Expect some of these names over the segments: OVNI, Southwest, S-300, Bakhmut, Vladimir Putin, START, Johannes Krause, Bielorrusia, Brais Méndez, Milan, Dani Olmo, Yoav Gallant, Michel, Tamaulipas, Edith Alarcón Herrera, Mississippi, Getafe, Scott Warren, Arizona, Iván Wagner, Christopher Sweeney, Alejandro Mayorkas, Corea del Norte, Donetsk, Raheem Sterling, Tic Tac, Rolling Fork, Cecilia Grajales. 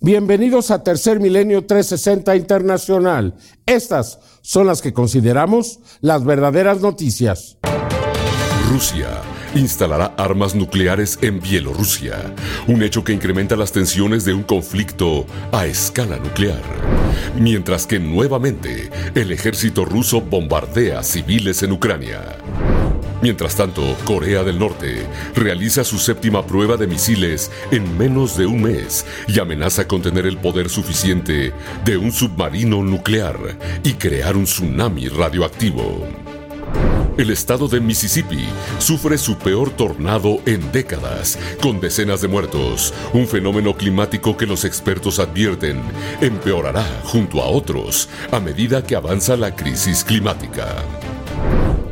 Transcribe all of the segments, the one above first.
Bienvenidos a Tercer Milenio 360 Internacional. Estas son las que consideramos las verdaderas noticias. Rusia instalará armas nucleares en Bielorrusia, un hecho que incrementa las tensiones de un conflicto a escala nuclear. Mientras que nuevamente el ejército ruso bombardea civiles en Ucrania. Mientras tanto, Corea del Norte realiza su séptima prueba de misiles en menos de un mes y amenaza con tener el poder suficiente de un submarino nuclear y crear un tsunami radioactivo. El estado de Mississippi sufre su peor tornado en décadas, con decenas de muertos, un fenómeno climático que los expertos advierten empeorará junto a otros a medida que avanza la crisis climática.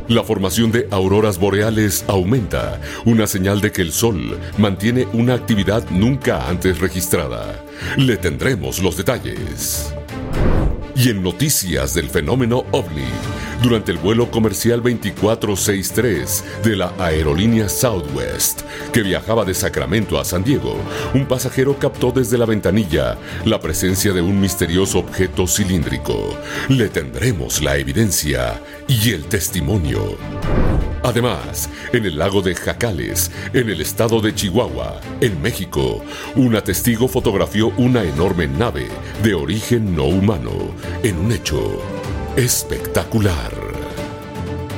La formación de auroras boreales aumenta, una señal de que el sol mantiene una actividad nunca antes registrada. Le tendremos los detalles. Y en noticias del fenómeno OVNI, durante el vuelo comercial 2463 de la aerolínea Southwest, que viajaba de Sacramento a San Diego, un pasajero captó desde la ventanilla la presencia de un misterioso objeto cilíndrico. Le tendremos la evidencia y el testimonio. Además, en el lago de Jacales, en el estado de Chihuahua, en México, una testigo fotografió una enorme nave de origen no humano en un hecho espectacular.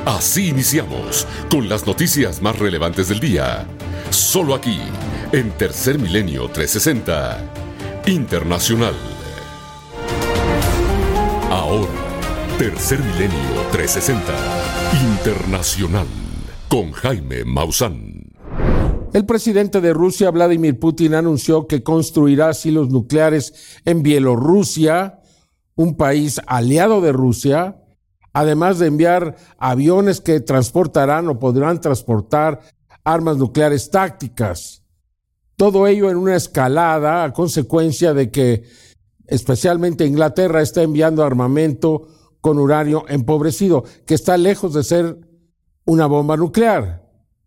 Así iniciamos con las noticias más relevantes del día, solo aquí, en Tercer Milenio 360 Internacional. Ahora, Tercer Milenio 360 Internacional, con Jaime Maussan. El presidente de Rusia, Vladimir Putin, anunció que construirá silos nucleares en Bielorrusia, un país aliado de Rusia, además de enviar aviones que transportarán o podrán transportar armas nucleares tácticas. Todo ello en una escalada a consecuencia de que, especialmente Inglaterra, está enviando armamento con uranio empobrecido, que está lejos de ser una bomba nuclear.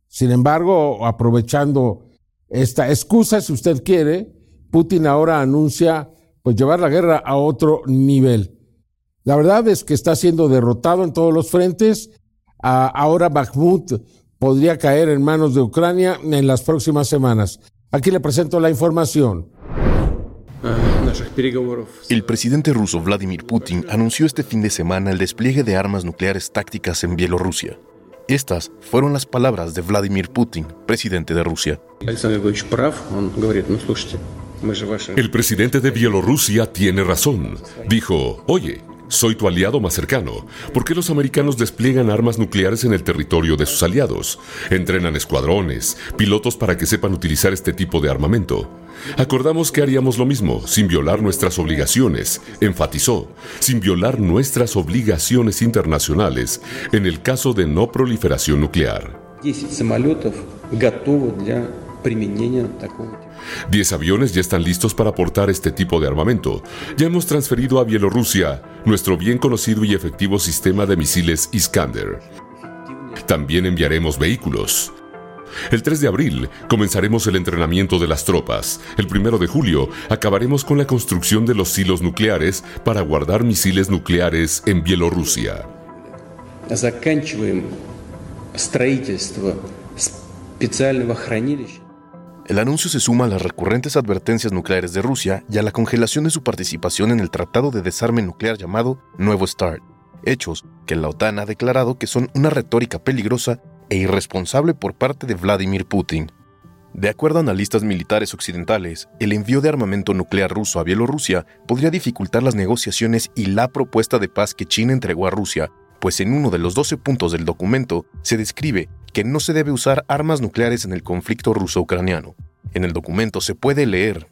Sin embargo, aprovechando esta excusa, si usted quiere, Putin ahora anuncia pues llevar la guerra a otro nivel. La verdad es que está siendo derrotado en todos los frentes. Ahora Bakhmut podría caer en manos de Ucrania en las próximas semanas. Aquí le presento la información. El presidente ruso Vladimir Putin anunció este fin de semana el despliegue de armas nucleares tácticas en Bielorrusia. Estas fueron las palabras de Vladimir Putin, presidente de Rusia. El presidente de Bielorrusia tiene razón. Dijo, oye, soy tu aliado más cercano. ¿Por qué los americanos despliegan armas nucleares en el territorio de sus aliados? Entrenan escuadrones, pilotos para que sepan utilizar este tipo de armamento. Acordamos que haríamos lo mismo, sin violar nuestras obligaciones, enfatizó, sin violar nuestras obligaciones internacionales en el caso de no proliferación nuclear. 10 aviones ya están listos para aportar este tipo de armamento. Ya hemos transferido a Bielorrusia nuestro bien conocido y efectivo sistema de misiles Iskander. También enviaremos vehículos. El 3 de abril comenzaremos el entrenamiento de las tropas. El 1 de julio acabaremos con la construcción de los silos nucleares para guardar misiles nucleares en Bielorrusia. El anuncio se suma a las recurrentes advertencias nucleares de Rusia y a la congelación de su participación en el tratado de desarme nuclear llamado Nuevo START, hechos que la OTAN ha declarado que son una retórica peligrosa e irresponsable por parte de Vladimir Putin. De acuerdo a analistas militares occidentales, el envío de armamento nuclear ruso a Bielorrusia podría dificultar las negociaciones y la propuesta de paz que China entregó a Rusia, pues en uno de los 12 puntos del documento se describe que no se debe usar armas nucleares en el conflicto ruso-ucraniano. En el documento se puede leer: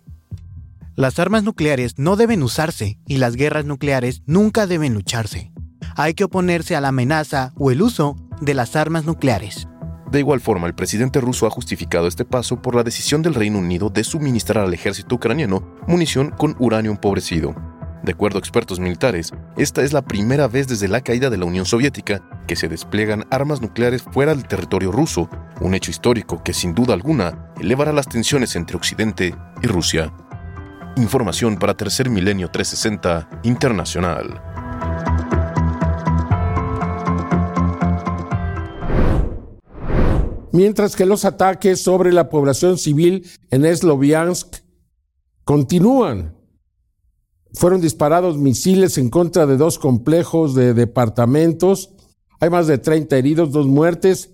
las armas nucleares no deben usarse y las guerras nucleares nunca deben lucharse. Hay que oponerse a la amenaza o el uso de las armas nucleares. De igual forma, el presidente ruso ha justificado este paso por la decisión del Reino Unido de suministrar al ejército ucraniano munición con uranio empobrecido. De acuerdo a expertos militares, esta es la primera vez desde la caída de la Unión Soviética que se despliegan armas nucleares fuera del territorio ruso, un hecho histórico que sin duda alguna elevará las tensiones entre Occidente y Rusia. Información para Tercer Milenio 360 Internacional. Mientras que los ataques sobre la población civil en Sloviansk continúan. Fueron disparados misiles en contra de dos complejos de departamentos. Hay más de 30 heridos, 2 muertes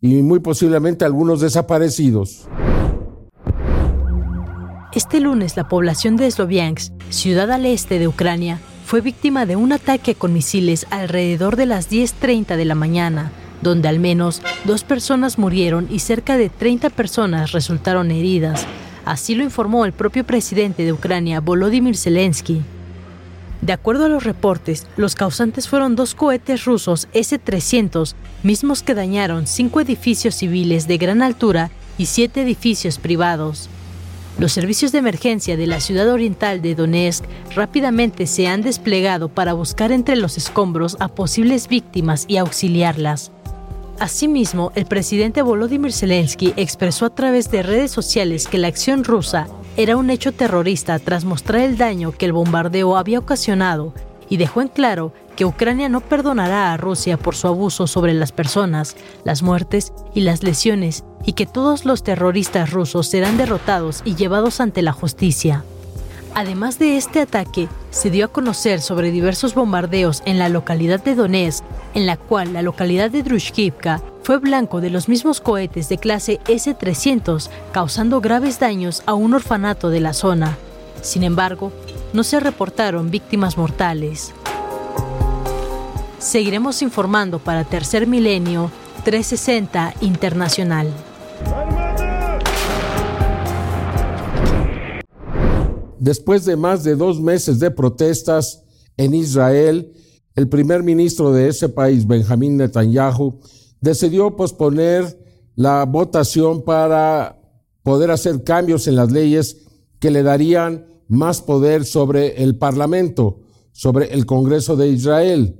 y muy posiblemente algunos desaparecidos. Este lunes, la población de Sloviansk, ciudad al este de Ucrania, fue víctima de un ataque con misiles alrededor de las 10:30 de la mañana, donde al menos 2 personas murieron y cerca de 30 personas resultaron heridas. Así lo informó el propio presidente de Ucrania, Volodymyr Zelensky. De acuerdo a los reportes, los causantes fueron 2 cohetes rusos S-300, mismos que dañaron 5 edificios civiles de gran altura y 7 edificios privados. Los servicios de emergencia de la ciudad oriental de Donetsk rápidamente se han desplegado para buscar entre los escombros a posibles víctimas y auxiliarlas. Asimismo, el presidente Volodymyr Zelensky expresó a través de redes sociales que la acción rusa era un hecho terrorista tras mostrar el daño que el bombardeo había ocasionado y dejó en claro que Ucrania no perdonará a Rusia por su abuso sobre las personas, las muertes y las lesiones, y que todos los terroristas rusos serán derrotados y llevados ante la justicia. Además de este ataque, se dio a conocer sobre diversos bombardeos en la localidad de Donetsk, en la cual la localidad de Drushkivka fue blanco de los mismos cohetes de clase S-300, causando graves daños a un orfanato de la zona. Sin embargo, no se reportaron víctimas mortales. Seguiremos informando para Tercer Milenio 360 Internacional. Después de más de 2 meses de protestas en Israel, el primer ministro de ese país, Benjamín Netanyahu, decidió posponer la votación para poder hacer cambios en las leyes que le darían más poder sobre el Parlamento, sobre el Congreso de Israel.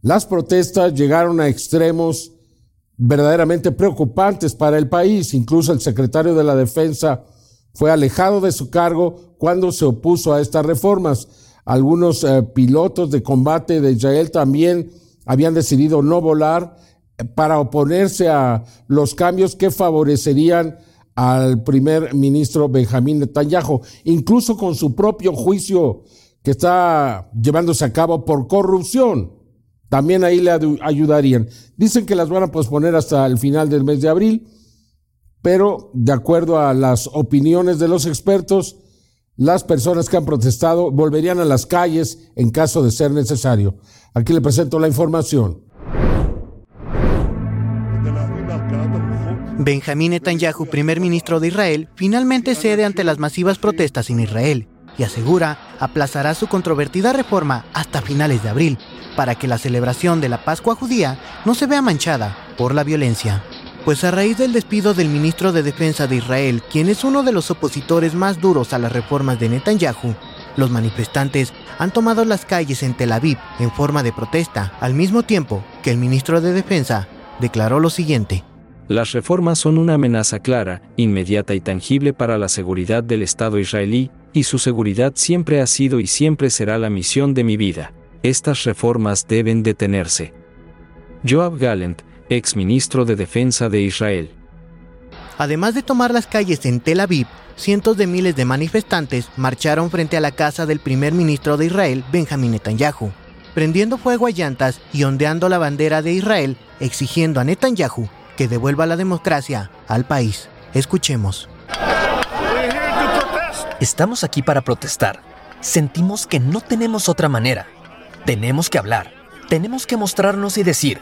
Las protestas llegaron a extremos verdaderamente preocupantes para el país. Incluso el secretario de la Defensa fue alejado de su cargo cuando se opuso a estas reformas. Algunos pilotos de combate de Israel también habían decidido no volar para oponerse a los cambios que favorecerían al primer ministro Benjamín Netanyahu, incluso con su propio juicio que está llevándose a cabo por corrupción. También ahí le ayudarían. Dicen que las van a posponer hasta el final del mes de abril, pero de acuerdo a las opiniones de los expertos, las personas que han protestado volverían a las calles en caso de ser necesario. Aquí le presento la información. Benjamín Netanyahu, primer ministro de Israel, finalmente cede ante las masivas protestas en Israel y asegura aplazará su controvertida reforma hasta finales de abril para que la celebración de la Pascua judía no se vea manchada por la violencia. Pues a raíz del despido del ministro de Defensa de Israel, quien es uno de los opositores más duros a las reformas de Netanyahu, los manifestantes han tomado las calles en Tel Aviv en forma de protesta, al mismo tiempo que el ministro de Defensa declaró lo siguiente. Las reformas son una amenaza clara, inmediata y tangible para la seguridad del Estado israelí, y su seguridad siempre ha sido y siempre será la misión de mi vida. Estas reformas deben detenerse. Yoav Gallant, ex ministro de Defensa de Israel. Además de tomar las calles en Tel Aviv, cientos de miles de manifestantes marcharon frente a la casa del primer ministro de Israel, Benjamín Netanyahu, prendiendo fuego a llantas y ondeando la bandera de Israel, exigiendo a Netanyahu que devuelva la democracia al país. Escuchemos. Estamos aquí para protestar. Sentimos que no tenemos otra manera. Tenemos que hablar. Tenemos que mostrarnos y decir: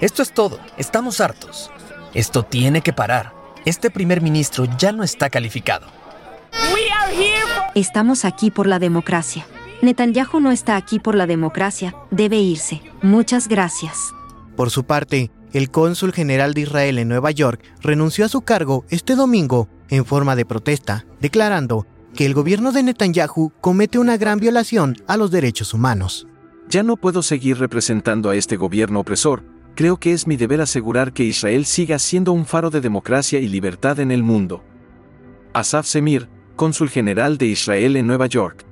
esto es todo, estamos hartos. Esto tiene que parar. Este primer ministro ya no está calificado. Estamos aquí por la democracia. Netanyahu no está aquí por la democracia, debe irse. Muchas gracias. Por su parte, el cónsul general de Israel en Nueva York renunció a su cargo este domingo en forma de protesta, declarando que el gobierno de Netanyahu comete una gran violación a los derechos humanos. Ya no puedo seguir representando a este gobierno opresor. Creo que es mi deber asegurar que Israel siga siendo un faro de democracia y libertad en el mundo. Asaf Semir, cónsul general de Israel en Nueva York.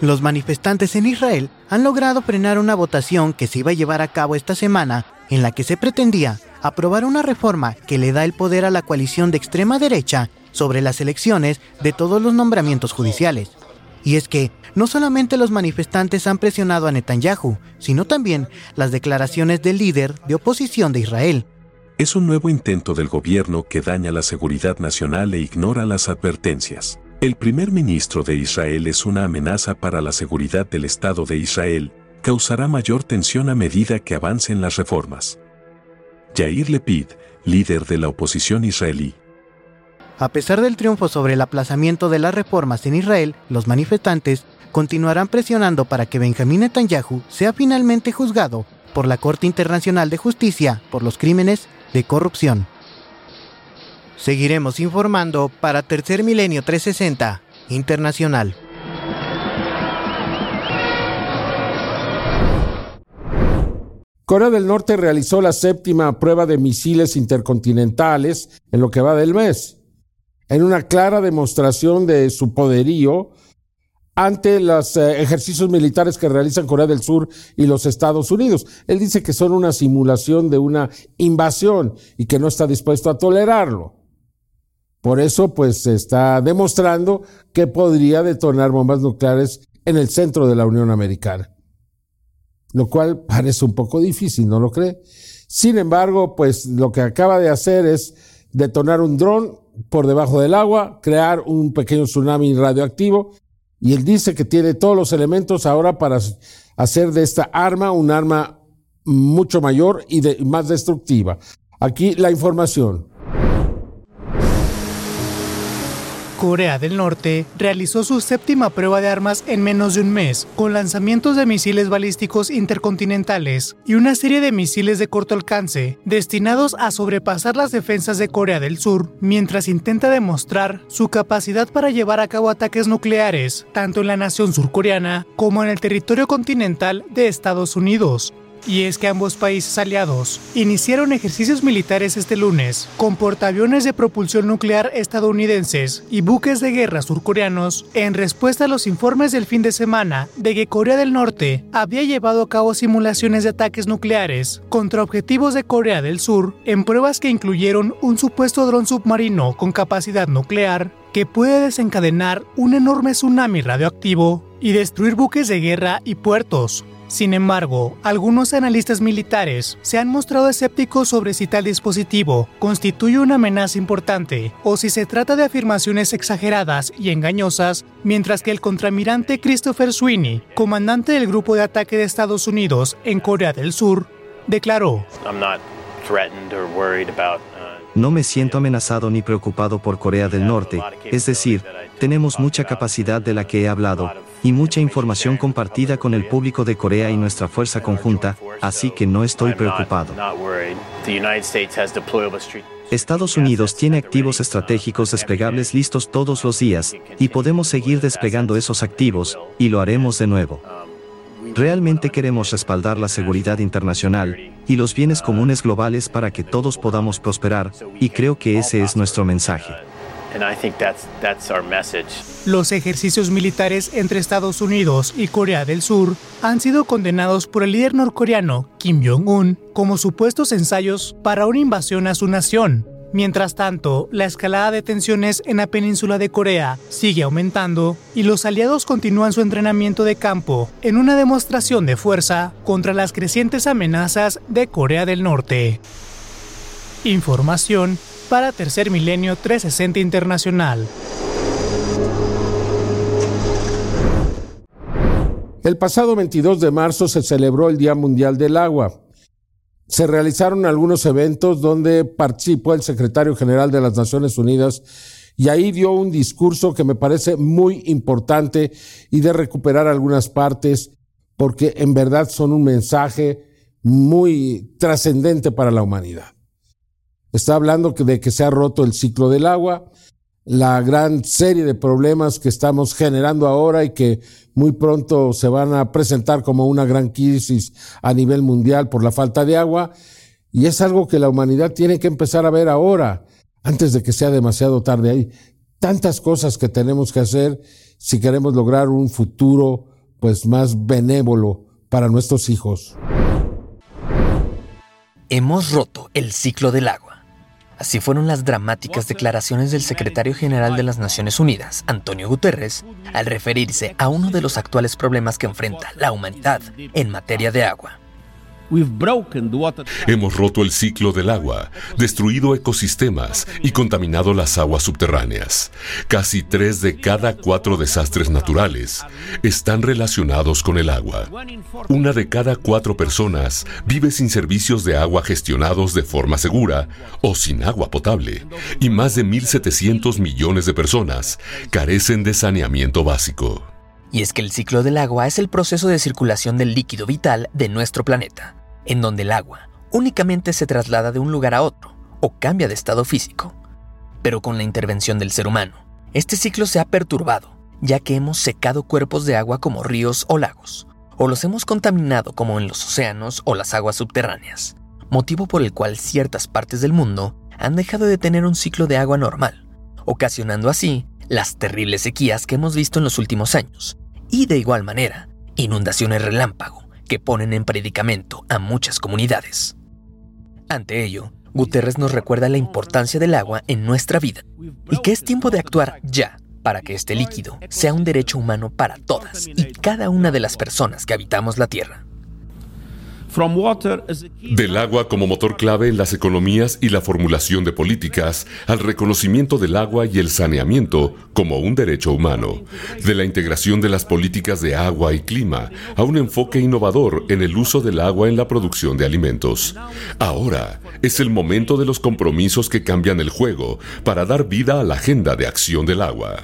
Los manifestantes en Israel han logrado frenar una votación que se iba a llevar a cabo esta semana, en la que se pretendía aprobar una reforma que le da el poder a la coalición de extrema derecha sobre las elecciones de todos los nombramientos judiciales. Y es que no solamente los manifestantes han presionado a Netanyahu, sino también las declaraciones del líder de oposición de Israel. Es un nuevo intento del gobierno que daña la seguridad nacional e ignora las advertencias. El primer ministro de Israel es una amenaza para la seguridad del Estado de Israel. Causará mayor tensión a medida que avancen las reformas. Yair Lapid, líder de la oposición israelí. A pesar del triunfo sobre el aplazamiento de las reformas en Israel, los manifestantes continuarán presionando para que Benjamín Netanyahu sea finalmente juzgado por la Corte Internacional de Justicia por los crímenes de corrupción. Seguiremos informando para Tercer Milenio 360 Internacional. Corea del Norte realizó la 7ª prueba de misiles intercontinentales en lo que va del mes, en una clara demostración de su poderío ante los ejercicios militares que realizan Corea del Sur y los Estados Unidos. Él dice que son una simulación de una invasión y que no está dispuesto a tolerarlo. Por eso, pues, se está demostrando que podría detonar bombas nucleares en el centro de la Unión Americana, lo cual parece un poco difícil, ¿no lo cree? Sin embargo, pues, lo que acaba de hacer es detonar un dron por debajo del agua, crear un pequeño tsunami radioactivo. Y él dice que tiene todos los elementos ahora para hacer de esta arma un arma mucho mayor y más destructiva. Aquí la información. Corea del Norte realizó su 7ª prueba de armas en menos de un mes, con lanzamientos de misiles balísticos intercontinentales y una serie de misiles de corto alcance, destinados a sobrepasar las defensas de Corea del Sur, mientras intenta demostrar su capacidad para llevar a cabo ataques nucleares, tanto en la nación surcoreana como en el territorio continental de Estados Unidos. Y es que ambos países aliados iniciaron ejercicios militares este lunes con portaaviones de propulsión nuclear estadounidenses y buques de guerra surcoreanos en respuesta a los informes del fin de semana de que Corea del Norte había llevado a cabo simulaciones de ataques nucleares contra objetivos de Corea del Sur en pruebas que incluyeron un supuesto dron submarino con capacidad nuclear que puede desencadenar un enorme tsunami radioactivo y destruir buques de guerra y puertos. Sin embargo, algunos analistas militares se han mostrado escépticos sobre si tal dispositivo constituye una amenaza importante o si se trata de afirmaciones exageradas y engañosas, mientras que el contraalmirante Christopher Sweeney, comandante del grupo de ataque de Estados Unidos en Corea del Sur, declaró: No me siento amenazado ni preocupado por Corea del Norte, es decir, tenemos mucha capacidad de la que he hablado, y mucha información compartida con el público de Corea y nuestra fuerza conjunta, así que no estoy preocupado. Estados Unidos tiene activos estratégicos desplegables listos todos los días, y podemos seguir desplegando esos activos, y lo haremos de nuevo. Realmente queremos respaldar la seguridad internacional y los bienes comunes globales para que todos podamos prosperar, y creo que ese es nuestro mensaje. Los ejercicios militares entre Estados Unidos y Corea del Sur han sido condenados por el líder norcoreano Kim Jong-un como supuestos ensayos para una invasión a su nación. Mientras tanto, la escalada de tensiones en la península de Corea sigue aumentando y los aliados continúan su entrenamiento de campo en una demostración de fuerza contra las crecientes amenazas de Corea del Norte. Información para Tercer Milenio 360 Internacional. El pasado 22 de marzo se celebró el Día Mundial del Agua. Se realizaron algunos eventos donde participó el secretario general de las Naciones Unidas y ahí dio un discurso que me parece muy importante y de recuperar algunas partes porque en verdad son un mensaje muy trascendente para la humanidad. Está hablando de que se ha roto el ciclo del agua, la gran serie de problemas que estamos generando ahora y que muy pronto se van a presentar como una gran crisis a nivel mundial por la falta de agua. Y es algo que la humanidad tiene que empezar a ver ahora, antes de que sea demasiado tarde. tantas cosas que tenemos que hacer si queremos lograr un futuro pues más benévolo para nuestros hijos. Hemos roto el ciclo del agua. Así fueron las dramáticas declaraciones del secretario general de las Naciones Unidas, Antonio Guterres, al referirse a uno de los actuales problemas que enfrenta la humanidad en materia de agua. Hemos roto el ciclo del agua, destruido ecosistemas y contaminado las aguas subterráneas. Casi 3 de cada 4 desastres naturales están relacionados con el agua. 1 de cada 4 personas vive sin servicios de agua gestionados de forma segura o sin agua potable, y más de 1.700 millones de personas carecen de saneamiento básico. Y es que el ciclo del agua es el proceso de circulación del líquido vital de nuestro planeta, en donde el agua únicamente se traslada de un lugar a otro o cambia de estado físico. Pero con la intervención del ser humano, este ciclo se ha perturbado, ya que hemos secado cuerpos de agua como ríos o lagos, o los hemos contaminado como en los océanos o las aguas subterráneas, motivo por el cual ciertas partes del mundo han dejado de tener un ciclo de agua normal, ocasionando así las terribles sequías que hemos visto en los últimos años, y de igual manera, inundaciones relámpago que ponen en predicamento a muchas comunidades. Ante ello, Guterres nos recuerda la importancia del agua en nuestra vida y que es tiempo de actuar ya para que este líquido sea un derecho humano para todas y cada una de las personas que habitamos la Tierra. Del agua como motor clave en las economías y la formulación de políticas, al reconocimiento del agua y el saneamiento como un derecho humano, de la integración de las políticas de agua y clima a un enfoque innovador en el uso del agua en la producción de alimentos. Ahora es el momento de los compromisos que cambian el juego para dar vida a la agenda de acción del agua.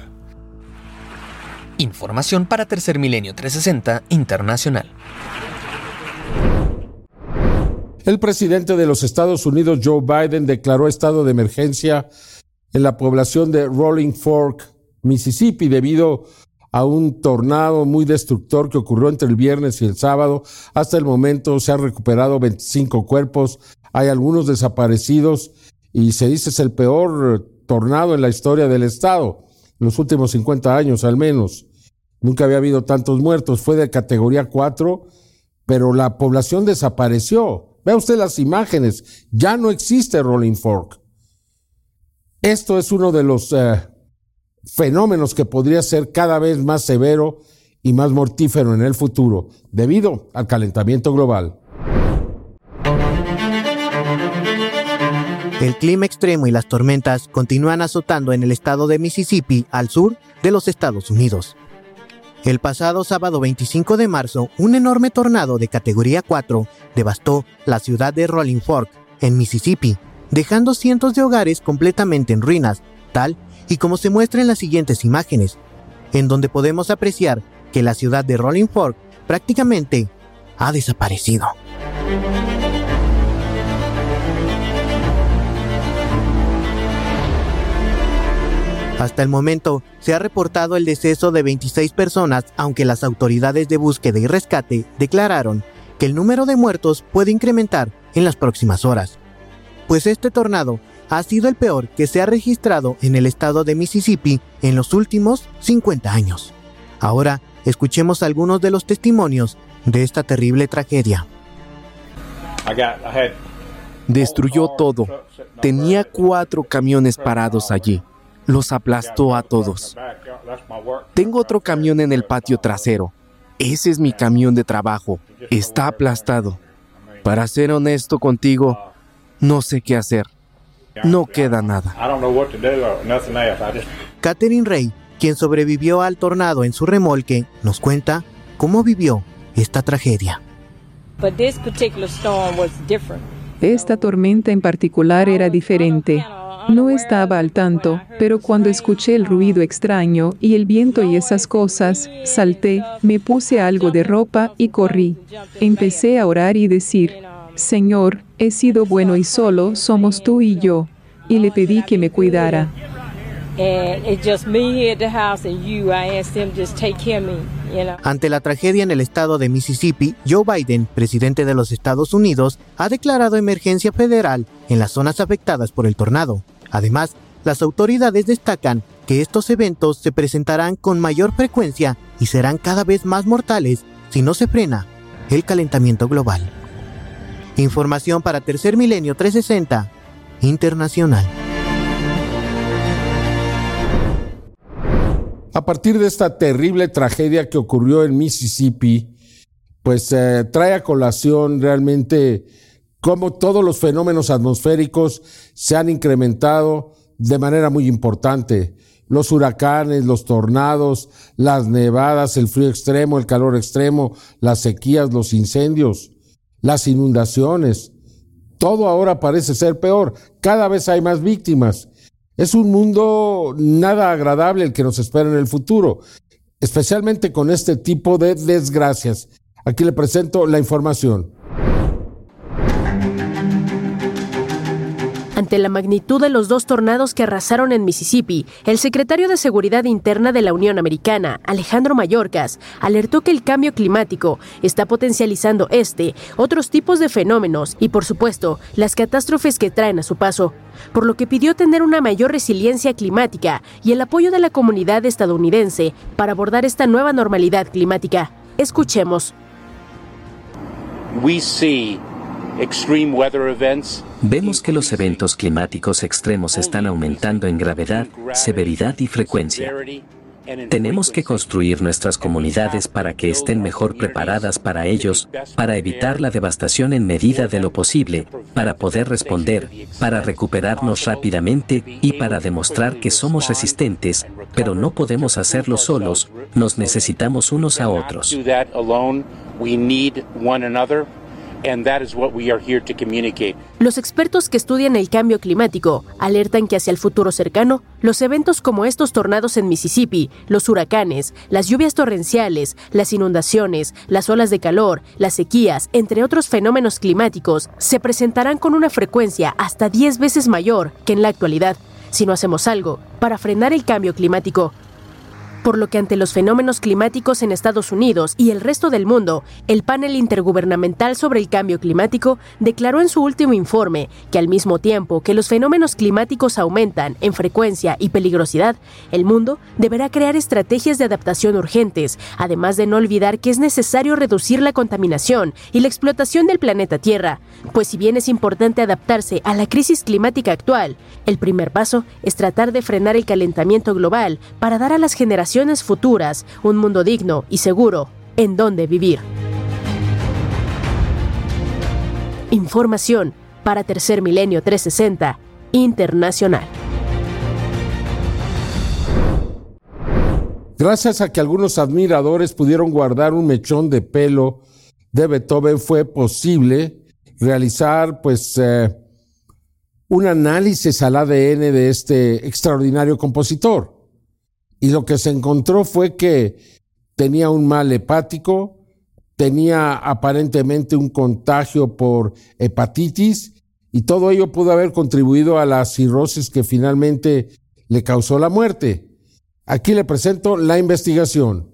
Información para Tercer Milenio 360 Internacional. El presidente de los Estados Unidos, Joe Biden, declaró estado de emergencia en la población de Rolling Fork, Mississippi, debido a un tornado muy destructor que ocurrió entre el viernes y el sábado. Hasta el momento se han recuperado 25 cuerpos, hay algunos desaparecidos y se dice es el peor tornado en la historia del estado, en los últimos 50 años al menos. Nunca había habido tantos muertos, fue de categoría 4, pero la población desapareció. Vea usted las imágenes, ya no existe Rolling Fork. Esto es uno de los fenómenos que podría ser cada vez más severo y más mortífero en el futuro, debido al calentamiento global. El clima extremo y las tormentas continúan azotando en el estado de Mississippi, al sur de los Estados Unidos. El pasado sábado 25 de marzo, un enorme tornado de categoría 4 devastó la ciudad de Rolling Fork, en Mississippi, dejando cientos de hogares completamente en ruinas, tal y como se muestra en las siguientes imágenes, en donde podemos apreciar que la ciudad de Rolling Fork prácticamente ha desaparecido. Hasta el momento, se ha reportado el deceso de 26 personas, aunque las autoridades de búsqueda y rescate declararon que el número de muertos puede incrementar en las próximas horas, pues este tornado ha sido el peor que se ha registrado en el estado de Mississippi en los últimos 50 años. Ahora, escuchemos algunos de los testimonios de esta terrible tragedia. Destruyó todo. Tenía 4 camiones parados allí. Los aplastó a todos. Tengo otro camión en el patio trasero. Ese es mi camión de trabajo. Está aplastado. Para ser honesto contigo, no sé qué hacer. No queda nada. Catherine Ray, quien sobrevivió al tornado en su remolque, nos cuenta cómo vivió esta tragedia. Esta tormenta en particular era diferente. No estaba al tanto, pero cuando escuché el ruido extraño y el viento y esas cosas, salté, me puse algo de ropa y corrí. Empecé a orar y decir, Señor, he sido bueno y solo somos tú y yo. Y le pedí que me cuidara. Ante la tragedia en el estado de Mississippi, Joe Biden, presidente de los Estados Unidos, ha declarado emergencia federal en las zonas afectadas por el tornado. Además, Las autoridades destacan que estos eventos se presentarán con mayor frecuencia y serán cada vez más mortales si no se frena el calentamiento global. Información para Tercer Milenio 360 Internacional. A partir de esta terrible tragedia que ocurrió en Mississippi, pues trae a colación realmente cómo todos los fenómenos atmosféricos se han incrementado de manera muy importante. Los huracanes, los tornados, las nevadas, el frío extremo, el calor extremo, las sequías, los incendios, las inundaciones. Todo ahora parece ser peor. Cada vez hay más víctimas. Es un mundo nada agradable el que nos espera en el futuro, especialmente con este tipo de desgracias. Aquí le presento la información. Ante la magnitud de los dos tornados que arrasaron en Mississippi, el secretario de Seguridad Interna de la Unión Americana, Alejandro Mayorkas, alertó que el cambio climático está potencializando otros tipos de fenómenos y, por supuesto, las catástrofes que traen a su paso, por lo que pidió tener una mayor resiliencia climática y el apoyo de la comunidad estadounidense para abordar esta nueva normalidad climática. Escuchemos. Vemos que los eventos climáticos extremos están aumentando en gravedad, severidad y frecuencia. Tenemos que construir nuestras comunidades para que estén mejor preparadas para ellos, para evitar la devastación en medida de lo posible, para poder responder, para recuperarnos rápidamente y para demostrar que somos resistentes, pero no podemos hacerlo solos, nos necesitamos unos a otros. And that is what we are here to communicate. Los expertos que estudian el cambio climático alertan que hacia el futuro cercano, los eventos como estos tornados en Mississippi, los huracanes, las lluvias torrenciales, las inundaciones, las olas de calor, las sequías, entre otros fenómenos climáticos, se presentarán con una frecuencia hasta 10 veces mayor que en la actualidad, si no hacemos algo para frenar el cambio climático. Por lo que ante los fenómenos climáticos en Estados Unidos y el resto del mundo, el Panel Intergubernamental sobre el Cambio Climático declaró en su último informe que al mismo tiempo que los fenómenos climáticos aumentan en frecuencia y peligrosidad, el mundo deberá crear estrategias de adaptación urgentes, además de no olvidar que es necesario reducir la contaminación y la explotación del planeta Tierra, pues si bien es importante adaptarse a la crisis climática actual, el primer paso es tratar de frenar el calentamiento global para dar a las generaciones futuras, un mundo digno y seguro en donde vivir. Información para Tercer Milenio 360 Internacional. Gracias a que algunos admiradores pudieron guardar un mechón de pelo de Beethoven, fue posible realizar un análisis al ADN de este extraordinario compositor. Y lo que se encontró fue que tenía un mal hepático, tenía aparentemente un contagio por hepatitis y todo ello pudo haber contribuido a la cirrosis que finalmente le causó la muerte. Aquí le presento la investigación.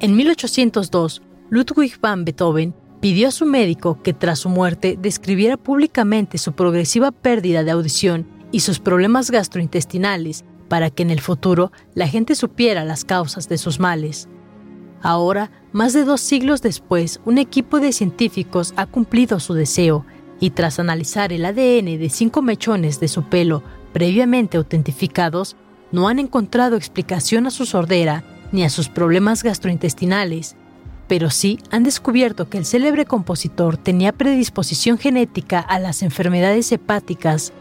En 1802, Ludwig van Beethoven pidió a su médico que tras su muerte describiera públicamente su progresiva pérdida de audición y sus problemas gastrointestinales para que en el futuro la gente supiera las causas de sus males. Ahora, más de 2 siglos después, un equipo de científicos ha cumplido su deseo y tras analizar el ADN de 5 mechones de su pelo previamente autentificados, no han encontrado explicación a su sordera ni a sus problemas gastrointestinales, pero sí han descubierto que el célebre compositor tenía predisposición genética a las enfermedades hepáticas.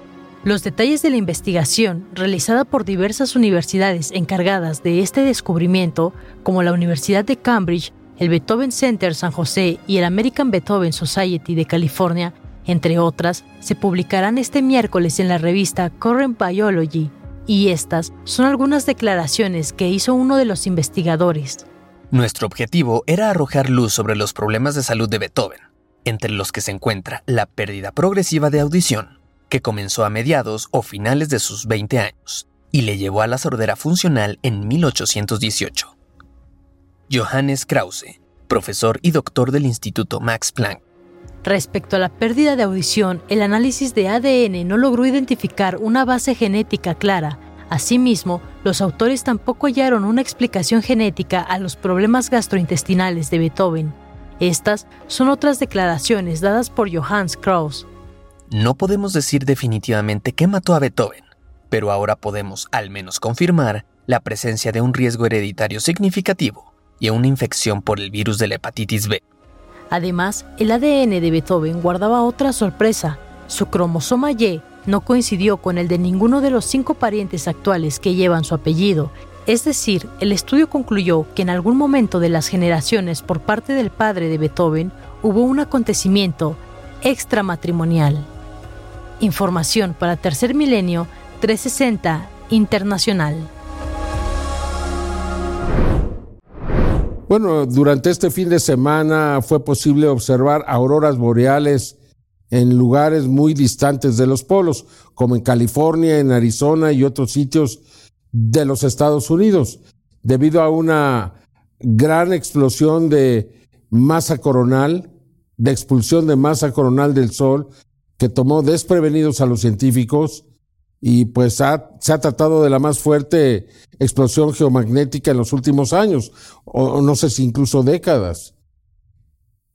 Los detalles de la investigación, realizada por diversas universidades encargadas de este descubrimiento, como la Universidad de Cambridge, el Beethoven Center San José y el American Beethoven Society de California, entre otras, se publicarán este miércoles en la revista Current Biology, y estas son algunas declaraciones que hizo uno de los investigadores. Nuestro objetivo era arrojar luz sobre los problemas de salud de Beethoven, entre los que se encuentra la pérdida progresiva de audición, que comenzó a mediados o finales de sus 20 años y le llevó a la sordera funcional en 1818. Johannes Krause, profesor y doctor del Instituto Max Planck, Respecto a la pérdida de audición, el análisis de ADN no logró identificar una base genética clara. Asimismo, los autores tampoco hallaron una explicación genética a los problemas gastrointestinales de Beethoven. Estas son otras declaraciones dadas por Johannes Krause. No podemos decir definitivamente qué mató a Beethoven, pero ahora podemos al menos confirmar la presencia de un riesgo hereditario significativo y una infección por el virus de la hepatitis B. Además, el ADN de Beethoven guardaba otra sorpresa. Su cromosoma Y no coincidió con el de ninguno de los 5 parientes actuales que llevan su apellido. Es decir, el estudio concluyó que en algún momento de las generaciones por parte del padre de Beethoven hubo un acontecimiento extramatrimonial. Información para Tercer Milenio 360 Internacional. Bueno, durante este fin de semana fue posible observar auroras boreales en lugares muy distantes de los polos, como en California, en Arizona y otros sitios de los Estados Unidos, debido a una gran explosión de masa coronal, de expulsión de masa coronal del Sol, que tomó desprevenidos a los científicos y pues se ha tratado de la más fuerte explosión geomagnética en los últimos años, o no sé si incluso décadas.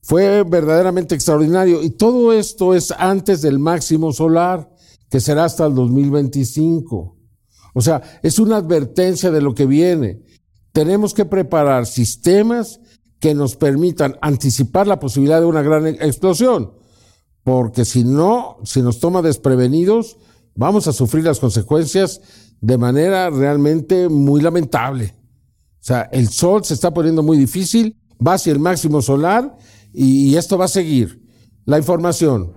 Fue verdaderamente extraordinario, y todo esto es antes del máximo solar, que será hasta el 2025. O sea, es una advertencia de lo que viene. Tenemos que preparar sistemas que nos permitan anticipar la posibilidad de una gran explosión, porque si no, si nos toma desprevenidos, vamos a sufrir las consecuencias de manera realmente muy lamentable. O sea, el sol se está poniendo muy difícil, va hacia el máximo solar y esto va a seguir. La información.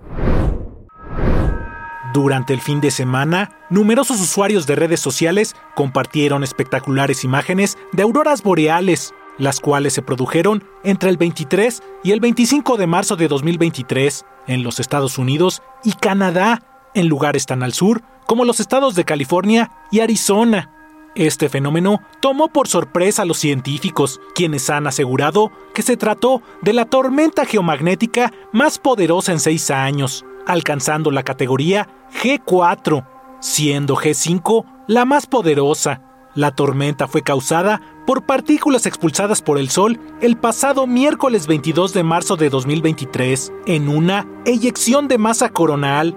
Durante el fin de semana, numerosos usuarios de redes sociales compartieron espectaculares imágenes de auroras boreales, las cuales se produjeron entre el 23 y el 25 de marzo de 2023 en los Estados Unidos y Canadá, en lugares tan al sur como los estados de California y Arizona. Este fenómeno tomó por sorpresa a los científicos, quienes han asegurado que se trató de la tormenta geomagnética más poderosa en 6 años, alcanzando la categoría G4, siendo G5 la más poderosa. La tormenta fue causada por partículas expulsadas por el Sol el pasado miércoles 22 de marzo de 2023, en una eyección de masa coronal.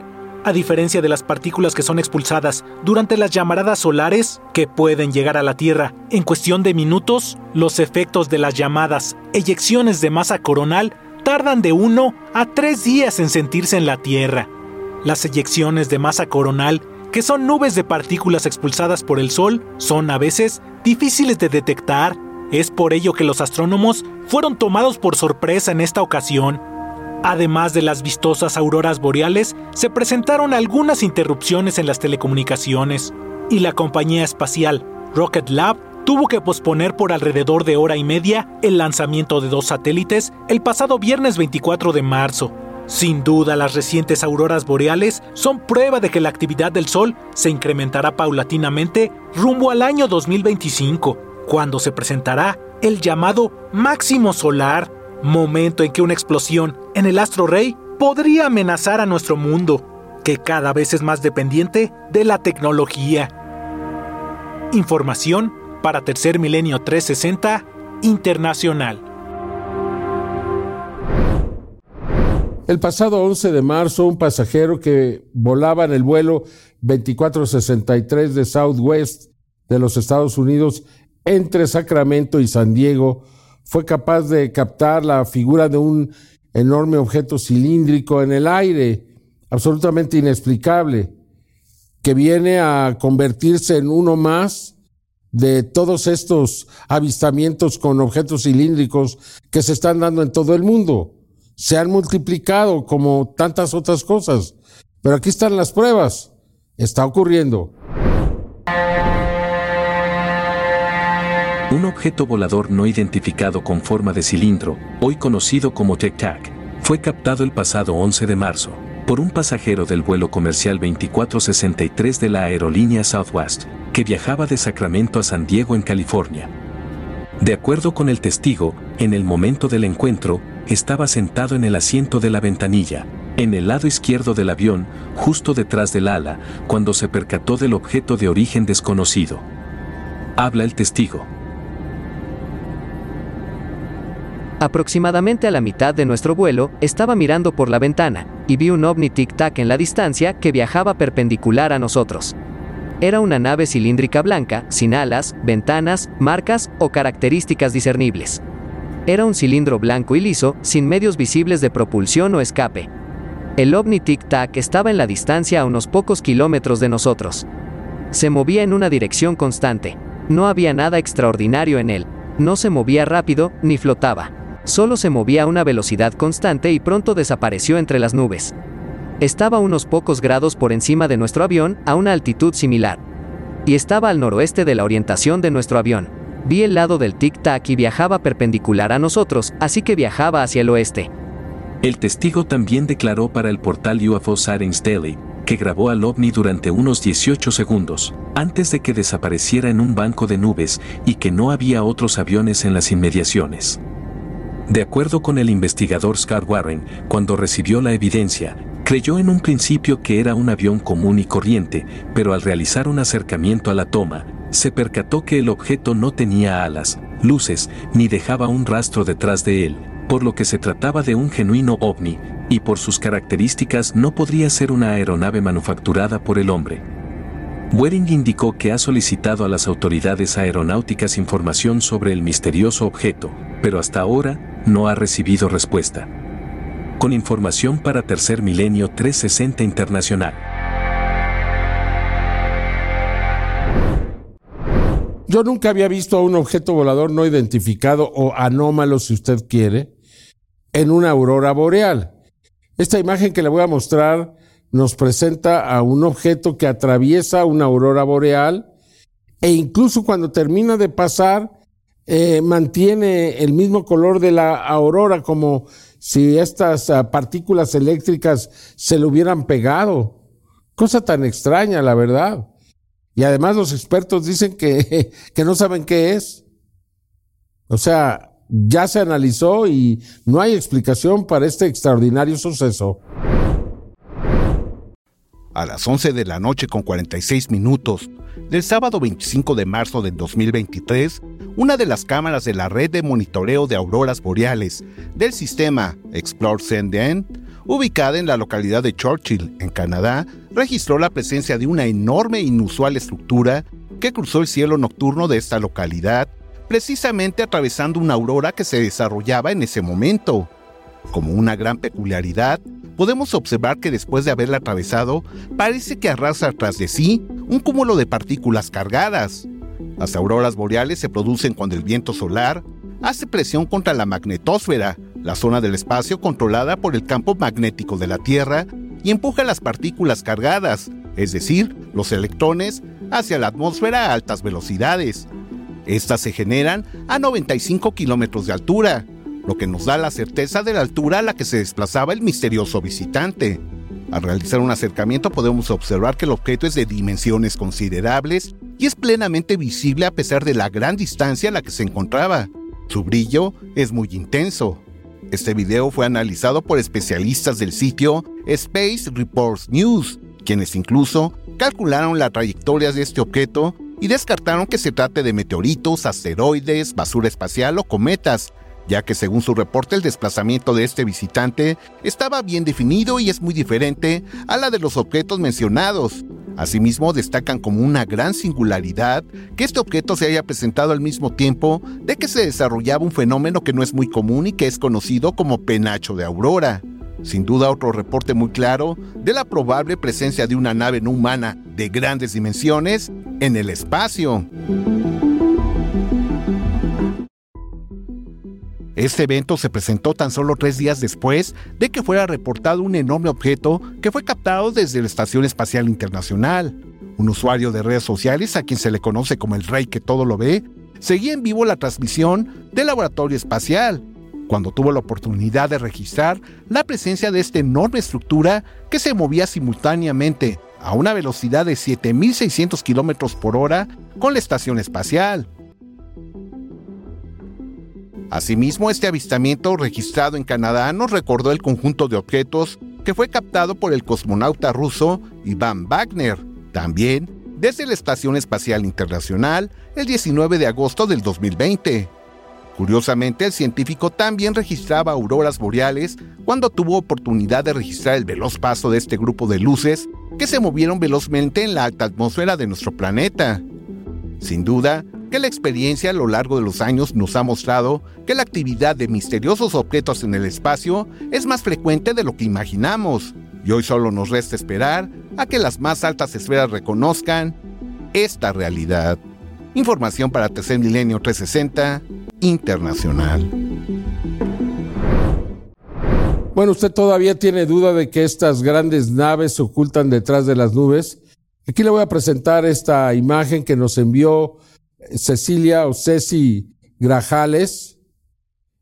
A diferencia de las partículas que son expulsadas durante las llamaradas solares, que pueden llegar a la Tierra en cuestión de minutos, los efectos de las llamadas eyecciones de masa coronal tardan de 1 a 3 días en sentirse en la Tierra. Las eyecciones de masa coronal, que son nubes de partículas expulsadas por el Sol, son a veces difíciles de detectar. Es por ello que los astrónomos fueron tomados por sorpresa en esta ocasión. Además de las vistosas auroras boreales, se presentaron algunas interrupciones en las telecomunicaciones, y la compañía espacial Rocket Lab tuvo que posponer por alrededor de hora y media el lanzamiento de 2 satélites el pasado viernes 24 de marzo. Sin duda, las recientes auroras boreales son prueba de que la actividad del Sol se incrementará paulatinamente rumbo al año 2025, cuando se presentará el llamado máximo solar, momento en que una explosión en el astro rey podría amenazar a nuestro mundo, que cada vez es más dependiente de la tecnología. Información para Tercer Milenio 360 Internacional. El pasado 11 de marzo, un pasajero que volaba en el vuelo 2463 de Southwest de los Estados Unidos entre Sacramento y San Diego fue capaz de captar la figura de un enorme objeto cilíndrico en el aire, absolutamente inexplicable, que viene a convertirse en uno más de todos estos avistamientos con objetos cilíndricos que se están dando en todo el mundo. Se han multiplicado como tantas otras cosas, pero aquí están las pruebas. Está ocurriendo. Un objeto volador no identificado con forma de cilindro, hoy conocido como Tic Tac, fue captado el pasado 11 de marzo por un pasajero del vuelo comercial 2463 de la aerolínea Southwest, que viajaba de Sacramento a San Diego en California. De acuerdo con el testigo, en el momento del encuentro, estaba sentado en el asiento de la ventanilla, en el lado izquierdo del avión, justo detrás del ala, cuando se percató del objeto de origen desconocido. Habla el testigo. Aproximadamente a la mitad de nuestro vuelo, estaba mirando por la ventana, y vi un ovni Tic Tac en la distancia que viajaba perpendicular a nosotros. Era una nave cilíndrica blanca, sin alas, ventanas, marcas o características discernibles. Era un cilindro blanco y liso, sin medios visibles de propulsión o escape. El ovni Tic Tac estaba en la distancia a unos pocos kilómetros de nosotros. Se movía en una dirección constante. No había nada extraordinario en él. No se movía rápido, ni flotaba. Solo se movía a una velocidad constante y pronto desapareció entre las nubes. Estaba a unos pocos grados por encima de nuestro avión, a una altitud similar. Y estaba al noroeste de la orientación de nuestro avión. Vi el lado del Tic Tac y viajaba perpendicular a nosotros, así que viajaba hacia el oeste. El testigo también declaró para el portal UFO Sightings Daily, que grabó al ovni durante unos 18 segundos, antes de que desapareciera en un banco de nubes y que no había otros aviones en las inmediaciones. De acuerdo con el investigador Scott Warren, cuando recibió la evidencia, creyó en un principio que era un avión común y corriente, pero al realizar un acercamiento a la toma, se percató que el objeto no tenía alas, luces, ni dejaba un rastro detrás de él, por lo que se trataba de un genuino ovni, y por sus características no podría ser una aeronave manufacturada por el hombre. Waring indicó que ha solicitado a las autoridades aeronáuticas información sobre el misterioso objeto, pero hasta ahora no ha recibido respuesta. Con información para Tercer Milenio 360 Internacional. Yo nunca había visto a un objeto volador no identificado o anómalo, si usted quiere, en una aurora boreal. Esta imagen que le voy a mostrar nos presenta a un objeto que atraviesa una aurora boreal e incluso cuando termina de pasar mantiene el mismo color de la aurora, como si estas partículas eléctricas se le hubieran pegado. Cosa tan extraña, la verdad. Y además los expertos dicen que no saben qué es. O sea, ya se analizó y no hay explicación para este extraordinario suceso. A las 11 de la noche con 46 minutos del sábado 25 de marzo del 2023, una de las cámaras de la red de monitoreo de auroras boreales del sistema Explore SDN, ubicada en la localidad de Churchill, en Canadá, registró la presencia de una enorme e inusual estructura que cruzó el cielo nocturno de esta localidad, precisamente atravesando una aurora que se desarrollaba en ese momento. Como una gran peculiaridad, podemos observar que después de haberla atravesado, parece que arrastra tras de sí un cúmulo de partículas cargadas. Las auroras boreales se producen cuando el viento solar hace presión contra la magnetosfera, la zona del espacio controlada por el campo magnético de la Tierra, y empuja las partículas cargadas, es decir, los electrones, hacia la atmósfera a altas velocidades. Estas se generan a 95 kilómetros de altura, lo que nos da la certeza de la altura a la que se desplazaba el misterioso visitante. Al realizar un acercamiento podemos observar que el objeto es de dimensiones considerables y es plenamente visible a pesar de la gran distancia a la que se encontraba. Su brillo es muy intenso. Este video fue analizado por especialistas del sitio Space Reports News, quienes incluso calcularon la trayectoria de este objeto y descartaron que se trate de meteoritos, asteroides, basura espacial o cometas, ya que según su reporte el desplazamiento de este visitante estaba bien definido y es muy diferente a la de los objetos mencionados. Asimismo, destacan como una gran singularidad que este objeto se haya presentado al mismo tiempo de que se desarrollaba un fenómeno que no es muy común y que es conocido como penacho de aurora. Sin duda, otro reporte muy claro de la probable presencia de una nave no humana de grandes dimensiones en el espacio. Este evento se presentó tan solo 3 días después de que fuera reportado un enorme objeto que fue captado desde la Estación Espacial Internacional. Un usuario de redes sociales, a quien se le conoce como el rey que todo lo ve, seguía en vivo la transmisión del laboratorio espacial, cuando tuvo la oportunidad de registrar la presencia de esta enorme estructura que se movía simultáneamente a una velocidad de 7.600 km por hora con la estación espacial. Asimismo, este avistamiento registrado en Canadá nos recordó el conjunto de objetos que fue captado por el cosmonauta ruso Iván Wagner, también desde la Estación Espacial Internacional el 19 de agosto del 2020. Curiosamente, el científico también registraba auroras boreales cuando tuvo oportunidad de registrar el veloz paso de este grupo de luces que se movieron velozmente en la alta atmósfera de nuestro planeta. Sin duda, que la experiencia a lo largo de los años nos ha mostrado que la actividad de misteriosos objetos en el espacio es más frecuente de lo que imaginamos, y hoy solo nos resta esperar a que las más altas esferas reconozcan esta realidad. Información para Tercer Milenio 360 Internacional. Bueno, ¿usted todavía tiene duda de que estas grandes naves se ocultan detrás de las nubes? Aquí le voy a presentar esta imagen que nos envió Cecilia o Ceci Grajales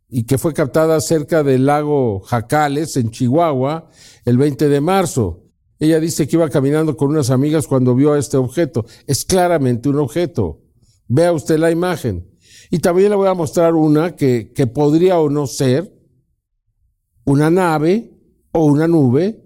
y que fue captada cerca del lago Jacales en Chihuahua el 20 de marzo. Ella dice que iba caminando con unas amigas cuando vio este objeto. Es claramente un objeto. Vea usted la imagen. Y también le voy a mostrar una que podría o no ser una nave o una nube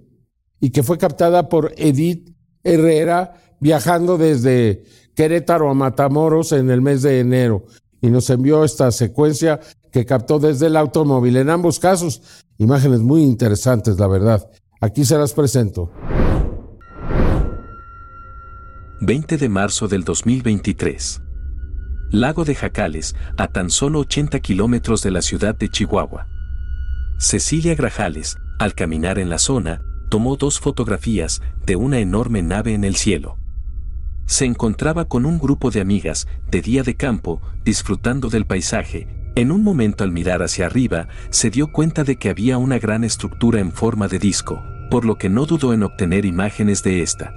y que fue captada por Edith Herrera viajando desde Querétaro a Matamoros en el mes de enero. Y nos envió esta secuencia que captó desde el automóvil. En ambos casos, imágenes muy interesantes, la verdad. Aquí se las presento. 20 de marzo del 2023. Lago de Jacales, a tan solo 80 kilómetros de la ciudad de Chihuahua. Cecilia Grajales, al caminar en la zona, tomó 2 fotografías de una enorme nave en el cielo. Se encontraba con un grupo de amigas de día de campo, disfrutando del paisaje. En un momento, al mirar hacia arriba, se dio cuenta de que había una gran estructura en forma de disco, por lo que no dudó en obtener imágenes de esta.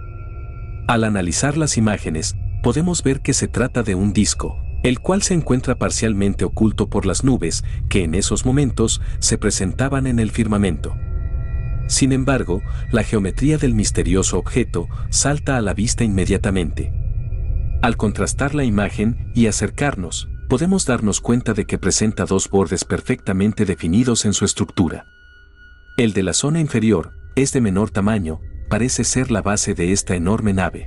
Al analizar las imágenes, podemos ver que se trata de un disco, el cual se encuentra parcialmente oculto por las nubes que en esos momentos se presentaban en el firmamento. Sin embargo, la geometría del misterioso objeto salta a la vista inmediatamente. Al contrastar la imagen y acercarnos, podemos darnos cuenta de que presenta 2 bordes perfectamente definidos en su estructura. El de la zona inferior es de menor tamaño, parece ser la base de esta enorme nave.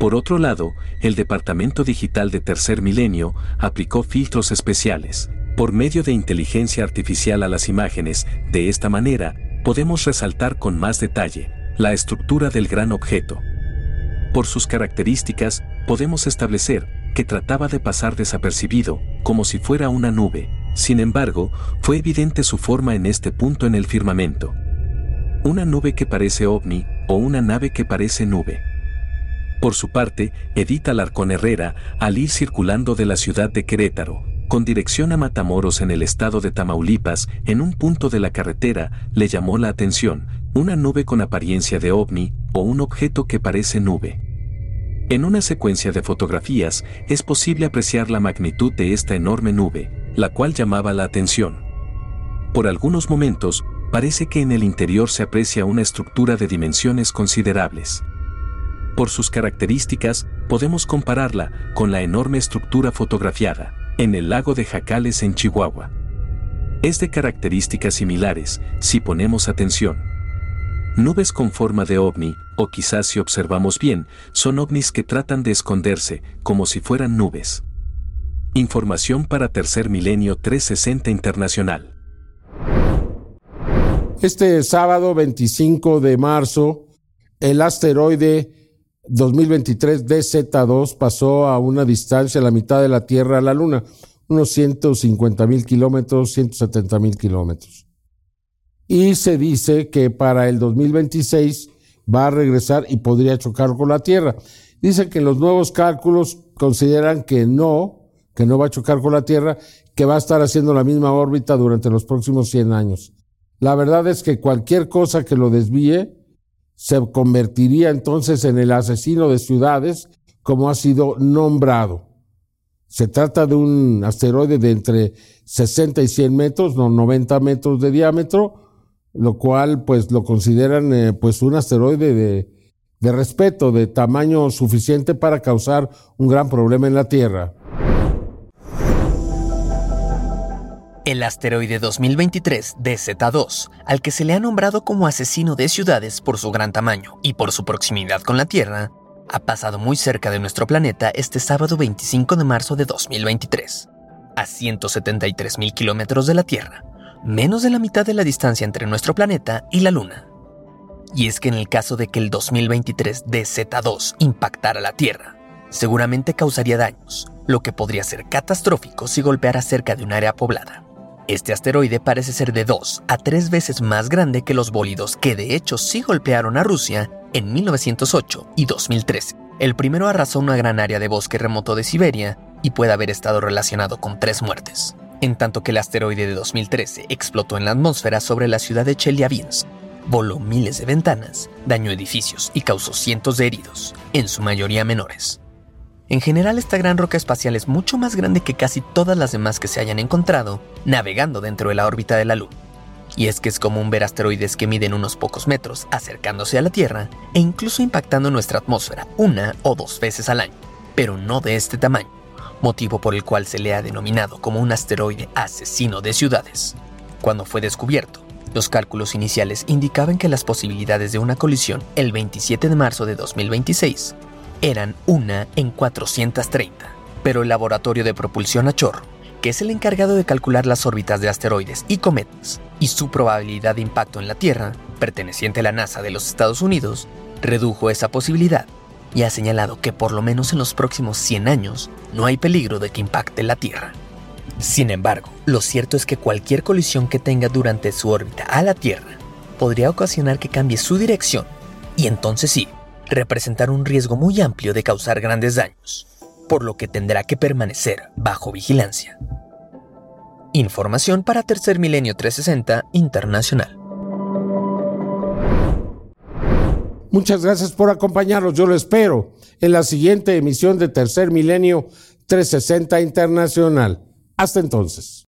Por otro lado, el departamento digital de Tercer Milenio aplicó filtros especiales por medio de inteligencia artificial a las imágenes. De esta manera, podemos resaltar con más detalle la estructura del gran objeto. Por sus características, podemos establecer que trataba de pasar desapercibido, como si fuera una nube. Sin embargo, fue evidente su forma en este punto en el firmamento. Una nube que parece ovni o una nave que parece nube. Por su parte, Edith Alarcón Herrera, al ir circulando de la ciudad de Querétaro, con dirección a Matamoros en el estado de Tamaulipas, en un punto de la carretera, le llamó la atención una nube con apariencia de ovni o un objeto que parece nube. En una secuencia de fotografías, es posible apreciar la magnitud de esta enorme nube, la cual llamaba la atención. Por algunos momentos, parece que en el interior se aprecia una estructura de dimensiones considerables. Por sus características, podemos compararla con la enorme estructura fotografiada en el lago de Jacales en Chihuahua. Es de características similares, si ponemos atención. Nubes con forma de ovni, o quizás si observamos bien, son ovnis que tratan de esconderse, como si fueran nubes. Información para Tercer Milenio 360 Internacional. Este sábado 25 de marzo, el asteroide 2023 DZ2 pasó a una distancia, la mitad de la Tierra a la Luna, unos 150,000 kilómetros, 170,000 kilómetros. Y se dice que para el 2026 va a regresar y podría chocar con la Tierra. Dicen que los nuevos cálculos consideran que no va a chocar con la Tierra, que va a estar haciendo la misma órbita durante los próximos 100 años. La verdad es que cualquier cosa que lo desvíe se convertiría entonces en el asesino de ciudades, como ha sido nombrado. Se trata de un asteroide de entre 60 y 100 metros, no 90 metros de diámetro, lo cual pues lo consideran un asteroide de respeto, de tamaño suficiente para causar un gran problema en la Tierra. El asteroide 2023 DZ2, al que se le ha nombrado como asesino de ciudades por su gran tamaño y por su proximidad con la Tierra, ha pasado muy cerca de nuestro planeta este sábado 25 de marzo de 2023, a 173.000 kilómetros de la Tierra, menos de la mitad de la distancia entre nuestro planeta y la Luna. Y es que en el caso de que el 2023 DZ2 impactara la Tierra, seguramente causaría daños, lo que podría ser catastrófico si golpeara cerca de un área poblada. Este asteroide parece ser de 2 a 3 veces más grande que los bólidos que de hecho sí golpearon a Rusia en 1908 y 2013. El primero arrasó una gran área de bosque remoto de Siberia y puede haber estado relacionado con 3 muertes, en tanto que el asteroide de 2013 explotó en la atmósfera sobre la ciudad de Chelyabinsk, voló miles de ventanas, dañó edificios y causó cientos de heridos, en su mayoría menores. En general, esta gran roca espacial es mucho más grande que casi todas las demás que se hayan encontrado navegando dentro de la órbita de la Luna. Y es que es común ver asteroides que miden unos pocos metros acercándose a la Tierra e incluso impactando nuestra atmósfera 1 o 2 veces al año, pero no de este tamaño, motivo por el cual se le ha denominado como un asteroide asesino de ciudades. Cuando fue descubierto, los cálculos iniciales indicaban que las posibilidades de una colisión el 27 de marzo de 2026 eran 1 en 430, pero el laboratorio de propulsión a chorro, que es el encargado de calcular las órbitas de asteroides y cometas y su probabilidad de impacto en la Tierra, perteneciente a la NASA de los Estados Unidos, redujo esa posibilidad y ha señalado que por lo menos en los próximos 100 años no hay peligro de que impacte la Tierra. Sin embargo, lo cierto es que cualquier colisión que tenga durante su órbita a la Tierra podría ocasionar que cambie su dirección y entonces sí, representar un riesgo muy amplio de causar grandes daños, por lo que tendrá que permanecer bajo vigilancia. Información para Tercer Milenio 360 Internacional. Muchas gracias por acompañarnos. Yo lo espero en la siguiente emisión de Tercer Milenio 360 Internacional. Hasta entonces.